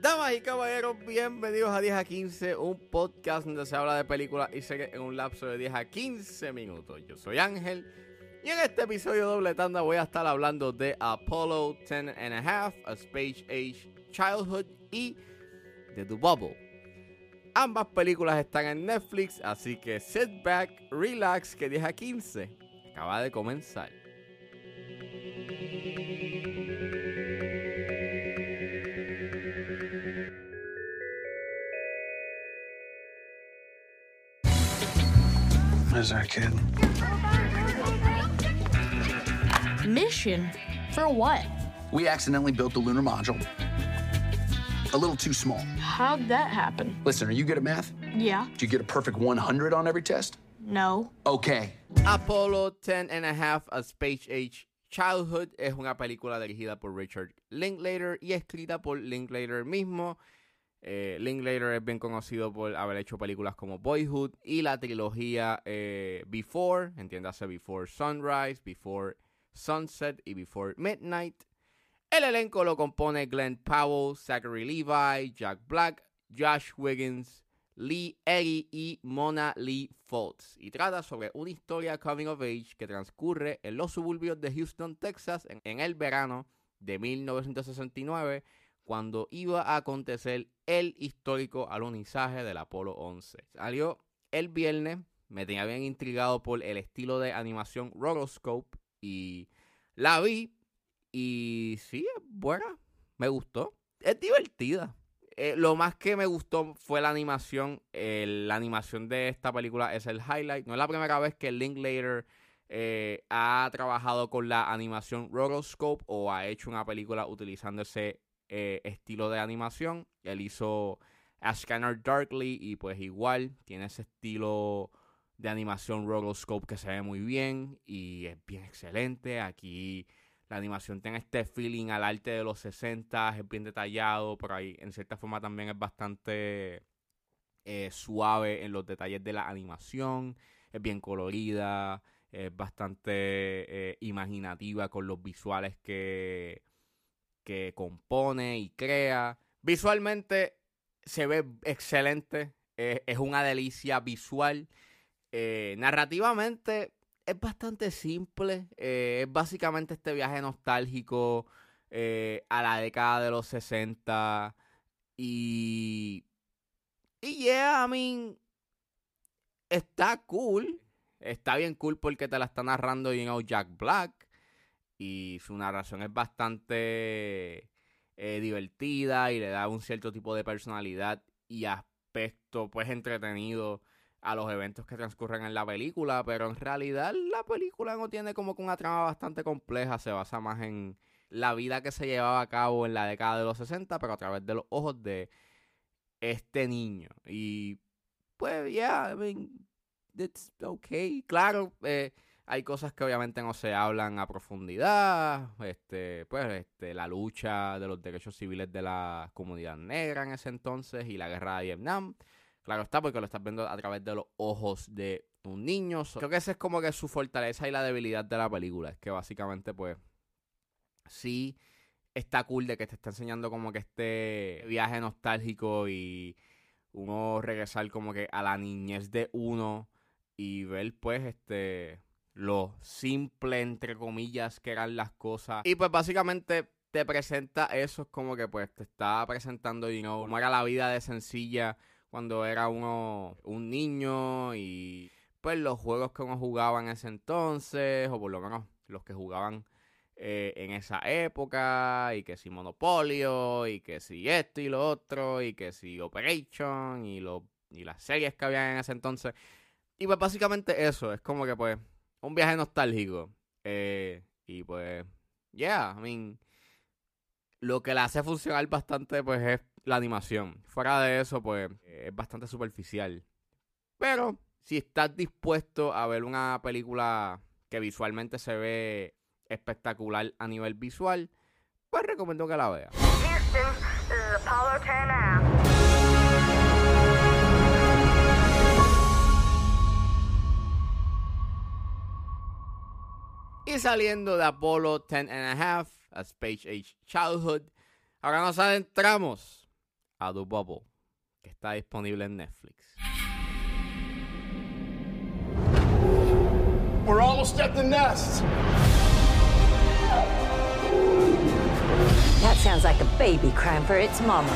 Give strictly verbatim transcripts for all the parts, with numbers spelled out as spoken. Damas y caballeros, bienvenidos a diez a quince, un podcast donde se habla de películas y series en un lapso de diez a quince minutos. Yo soy Ángel y en este episodio doble tanda voy a estar hablando de Apollo ten and a Half, A Space Age Childhood y de The Bubble. Ambas películas están en Netflix, así que sit back, relax, que diez a quince acaba de comenzar. Where's our kid? Mission? For what? We accidentally built the lunar module. A little too small. How'd that happen? Listen, are you good at math? Yeah. Did you get a perfect one hundred on every test? No. Okay. Apollo ten and a Half, A Space Age Childhood es una película dirigida por Richard Linklater y escrita por Linklater mismo. Eh, Linklater es bien conocido por haber hecho películas como Boyhood y la trilogía eh, Before, entiéndase Before Sunrise, Before Sunset y Before Midnight. El elenco lo compone Glenn Powell, Zachary Levi, Jack Black, Josh Wiggins, Lee Eddy y Mona Lee Foltz. Y trata sobre una historia coming of age que transcurre en los suburbios de Houston, Texas, en, en el verano de mil novecientos sesenta y nueve, cuando iba a acontecer el histórico alunizaje del Apollo once. Salió el viernes, me tenía bien intrigado por el estilo de animación Rotoscope y la vi. Y sí, es buena, me gustó, es divertida. Eh, lo más que me gustó fue la animación. Eh, la animación de esta película es el highlight. No es la primera vez que Linklater eh, ha trabajado con la animación Rotoscope o ha hecho una película utilizando ese eh, estilo de animación. Él hizo A Scanner Darkly y pues igual tiene ese estilo de animación Rotoscope que se ve muy bien y es bien excelente. Aquí la animación tiene este feeling al arte de los sesenta, es bien detallado, pero ahí en cierta forma también es bastante eh, suave en los detalles de la animación, es bien colorida, es bastante eh, imaginativa con los visuales que, que compone y crea. Visualmente se ve excelente, eh, es una delicia visual. Eh, narrativamente es bastante simple, eh, es básicamente este viaje nostálgico eh, a la década de los sesenta y, y yeah, I mean, está cool, está bien cool porque te la está narrando, you know, Jack Black y su narración es bastante eh, divertida y le da un cierto tipo de personalidad y aspecto pues entretenido a los eventos que transcurren en la película, pero en realidad la película no tiene como que una trama bastante compleja, se basa más en la vida que se llevaba a cabo en la década de los sesenta, pero a través de los ojos de este niño. Y pues, yeah, I mean, it's okay. Claro, eh, hay cosas que obviamente no se hablan a profundidad, este, pues, este, la lucha de los derechos civiles de la comunidad negra en ese entonces y la guerra de Vietnam. Claro está, porque lo estás viendo a través de los ojos de un niño. Creo que esa es como que su fortaleza y la debilidad de la película. Es que básicamente, pues, sí está cool de que te está enseñando como que este viaje nostálgico y uno regresar como que a la niñez de uno y ver, pues, este, lo simple, entre comillas, que eran las cosas. Y, pues, básicamente te presenta eso. Es como que, pues, te está presentando, you know, cómo era la vida de sencilla cuando era uno un niño y pues los juegos que uno jugaba en ese entonces, o por lo menos los que jugaban eh, en esa época, y que si Monopolio, y que si esto y lo otro, y que si Operation, y, lo, y las series que había en ese entonces. Y pues básicamente eso, es como que pues un viaje nostálgico. Eh, y pues, yeah, I mean, lo que la hace funcionar bastante pues es la animación. Fuera de eso, pues, es bastante superficial. Pero si estás dispuesto a ver una película que visualmente se ve espectacular a nivel visual, pues recomiendo que la veas. Houston, this is Apollo ten and a Half. Y saliendo de Apollo ten and a half, A Space Age Childhood, ahora nos adentramos a The Bubble, que está disponible en Netflix. We're almost at the nest. That sounds like a baby crying for its mama.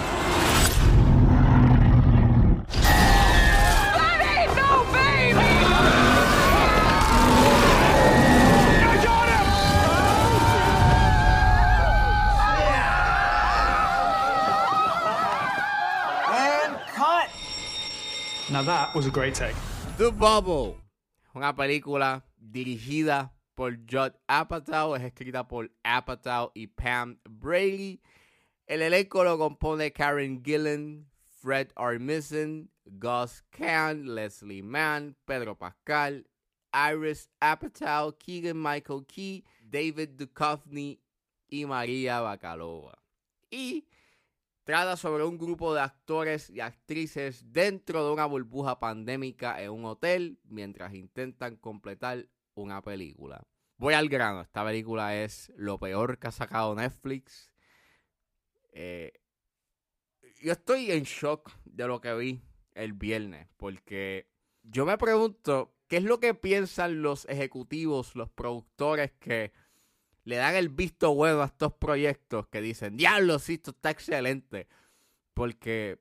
That ain't no baby! I got him! And cut! Now that was a great take. The Bubble. Una película dirigida por Judd Apatow, es escrita por Apatow y Pam Brady. El elenco lo compone Karen Gillan, Fred Armisen, Gus Kan, Leslie Mann, Pedro Pascal, Iris Apatow, Keegan-Michael Key, David Duchovny y Maria Bacalova. Y trata sobre un grupo de actores y actrices dentro de una burbuja pandémica en un hotel mientras intentan completar una película. Voy al grano, esta película es lo peor que ha sacado Netflix. Eh, yo estoy en shock de lo que vi el viernes, porque yo me pregunto qué es lo que piensan los ejecutivos, los productores que le dan el visto bueno a estos proyectos, que dicen, diablo, sí, esto está excelente. Porque,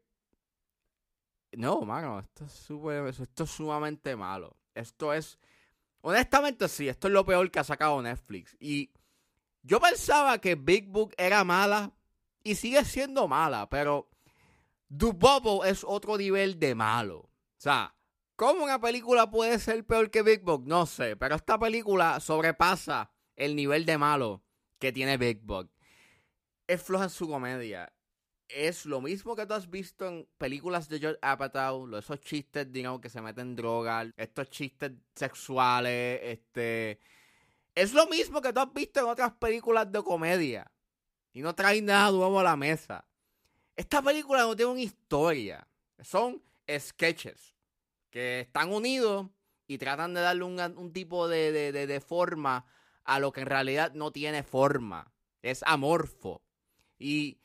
no, mano, esto es, super, esto es sumamente malo. Esto es, honestamente sí, esto es lo peor que ha sacado Netflix. Y yo pensaba que Big Book era mala, y sigue siendo mala, pero The Bubble es otro nivel de malo. O sea, ¿cómo una película puede ser peor que Big Book? No sé, pero esta película sobrepasa el nivel de malo que tiene Big Bug. Es floja en su comedia. Es lo mismo que tú has visto en películas de Judd Apatow. Esos chistes, digamos, que se meten droga. Estos chistes sexuales. Este... Es lo mismo que tú has visto en otras películas de comedia. Y no trae nada nuevo a la mesa. Esta película no tiene una historia. Son sketches que están unidos y tratan de darle un, un tipo de, de, de, de forma a lo que en realidad no tiene forma. Es amorfo. Y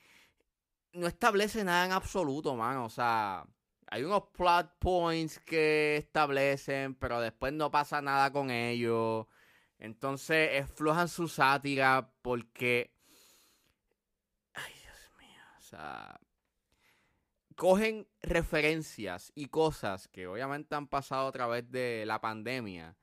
no establece nada en absoluto, mano. O sea, hay unos plot points que establecen, pero después no pasa nada con ellos. Entonces, es floja en su sátira porque... Ay, Dios mío. O sea... Cogen referencias y cosas que obviamente han pasado a través de la pandemia.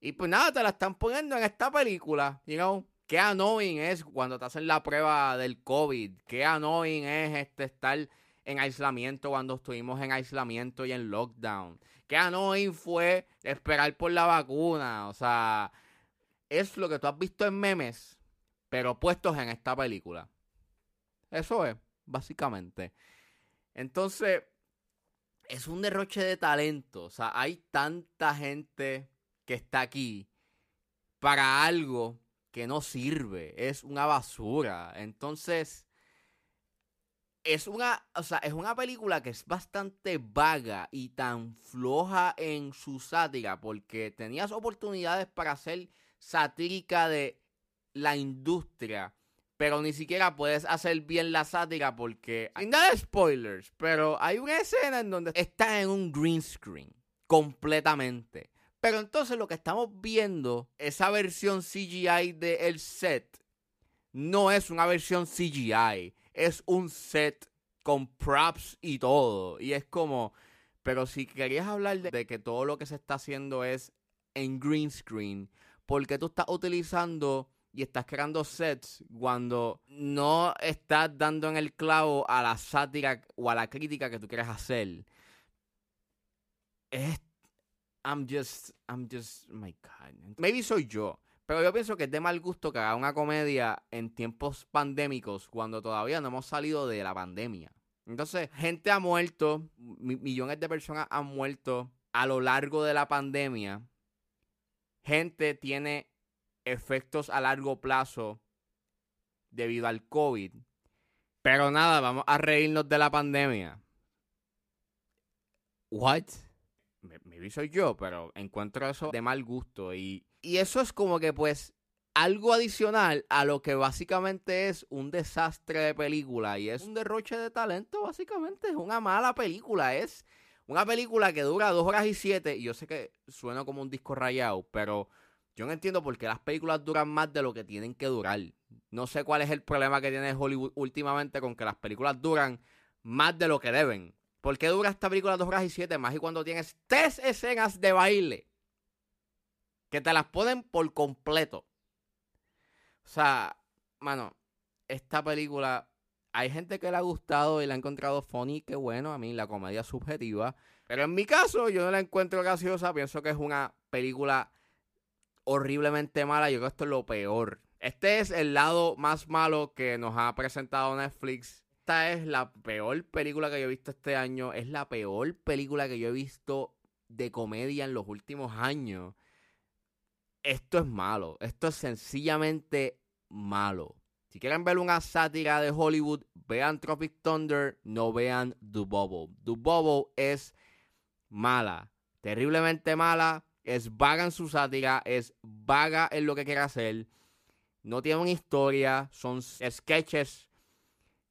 Y pues nada, te la están poniendo en esta película, you know. Qué annoying es cuando te hacen la prueba del COVID. Qué annoying es este estar en aislamiento cuando estuvimos en aislamiento y en lockdown. Qué annoying fue esperar por la vacuna. O sea, es lo que tú has visto en memes, pero puestos en esta película. Eso es, básicamente. Entonces, es un derroche de talento. O sea, hay tanta gente que está aquí para algo que no sirve, es una basura. Entonces, es una, o sea, es una película que es bastante vaga y tan floja en su sátira, porque tenías oportunidades para hacer satírica de la industria, pero ni siquiera puedes hacer bien la sátira porque, sin dar spoilers, pero hay una escena en donde está en un green screen completamente. Pero entonces lo que estamos viendo, esa versión C G I del set, no es una versión C G I, es un set con props y todo. Y es como, pero si querías hablar de, de que todo lo que se está haciendo es en green screen, ¿por qué tú estás utilizando y estás creando sets cuando no estás dando en el clavo a la sátira o a la crítica que tú quieres hacer? Es I'm just, I'm just, my God. Maybe soy yo, pero yo pienso que es de mal gusto que haga una comedia en tiempos pandémicos cuando todavía no hemos salido de la pandemia. Entonces, gente ha muerto, mi- millones de personas han muerto a lo largo de la pandemia. Gente tiene efectos a largo plazo debido al COVID. Pero nada, vamos a reírnos de la pandemia. What? Maybe soy yo, pero encuentro eso de mal gusto. Y, y eso es como que, pues, algo adicional a lo que básicamente es un desastre de película y es un derroche de talento, básicamente. Es una mala película, es una película que dura dos horas y siete, y yo sé que suena como un disco rayado, pero yo no entiendo por qué las películas duran más de lo que tienen que durar. No sé cuál es el problema que tiene Hollywood últimamente con que las películas duran más de lo que deben. ¿Por qué dura esta película dos horas y siete más y cuando tienes tres escenas de baile que te las ponen por completo? O sea, mano, esta película, hay gente que le ha gustado y la ha encontrado funny, que bueno, a mí la comedia es subjetiva. Pero en mi caso, yo no la encuentro graciosa, pienso que es una película horriblemente mala, yo creo que esto es lo peor. Este es el lado más malo que nos ha presentado Netflix. Esta es la peor película que yo he visto este año, es la peor película que yo he visto de comedia en los últimos años. Esto es malo, esto es sencillamente malo. Si quieren ver una sátira de Hollywood, vean Tropic Thunder, no vean The Bubble. The Bubble es mala, terriblemente mala, es vaga en su sátira, es vaga en lo que quiere hacer, no tiene una historia, son sketches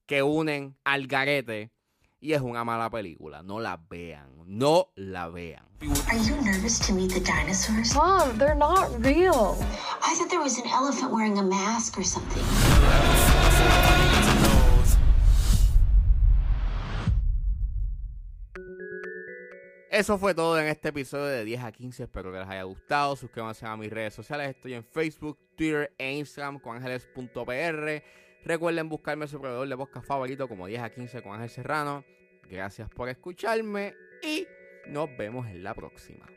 que unen al garete y es una mala película. No la vean, no la vean. Are you nervous to meet the dinosaurs? Mom, they're not real. I thought there was an elephant wearing a mask or something. Eso fue todo en este episodio de diez a quince. Espero que les haya gustado. Suscríbanse a mis redes sociales. Estoy en Facebook, Twitter e Instagram con ángeles punto p r. Recuerden buscarme a su proveedor de podcast favorito como diez a quince con Ángel Serrano. Gracias por escucharme y nos vemos en la próxima.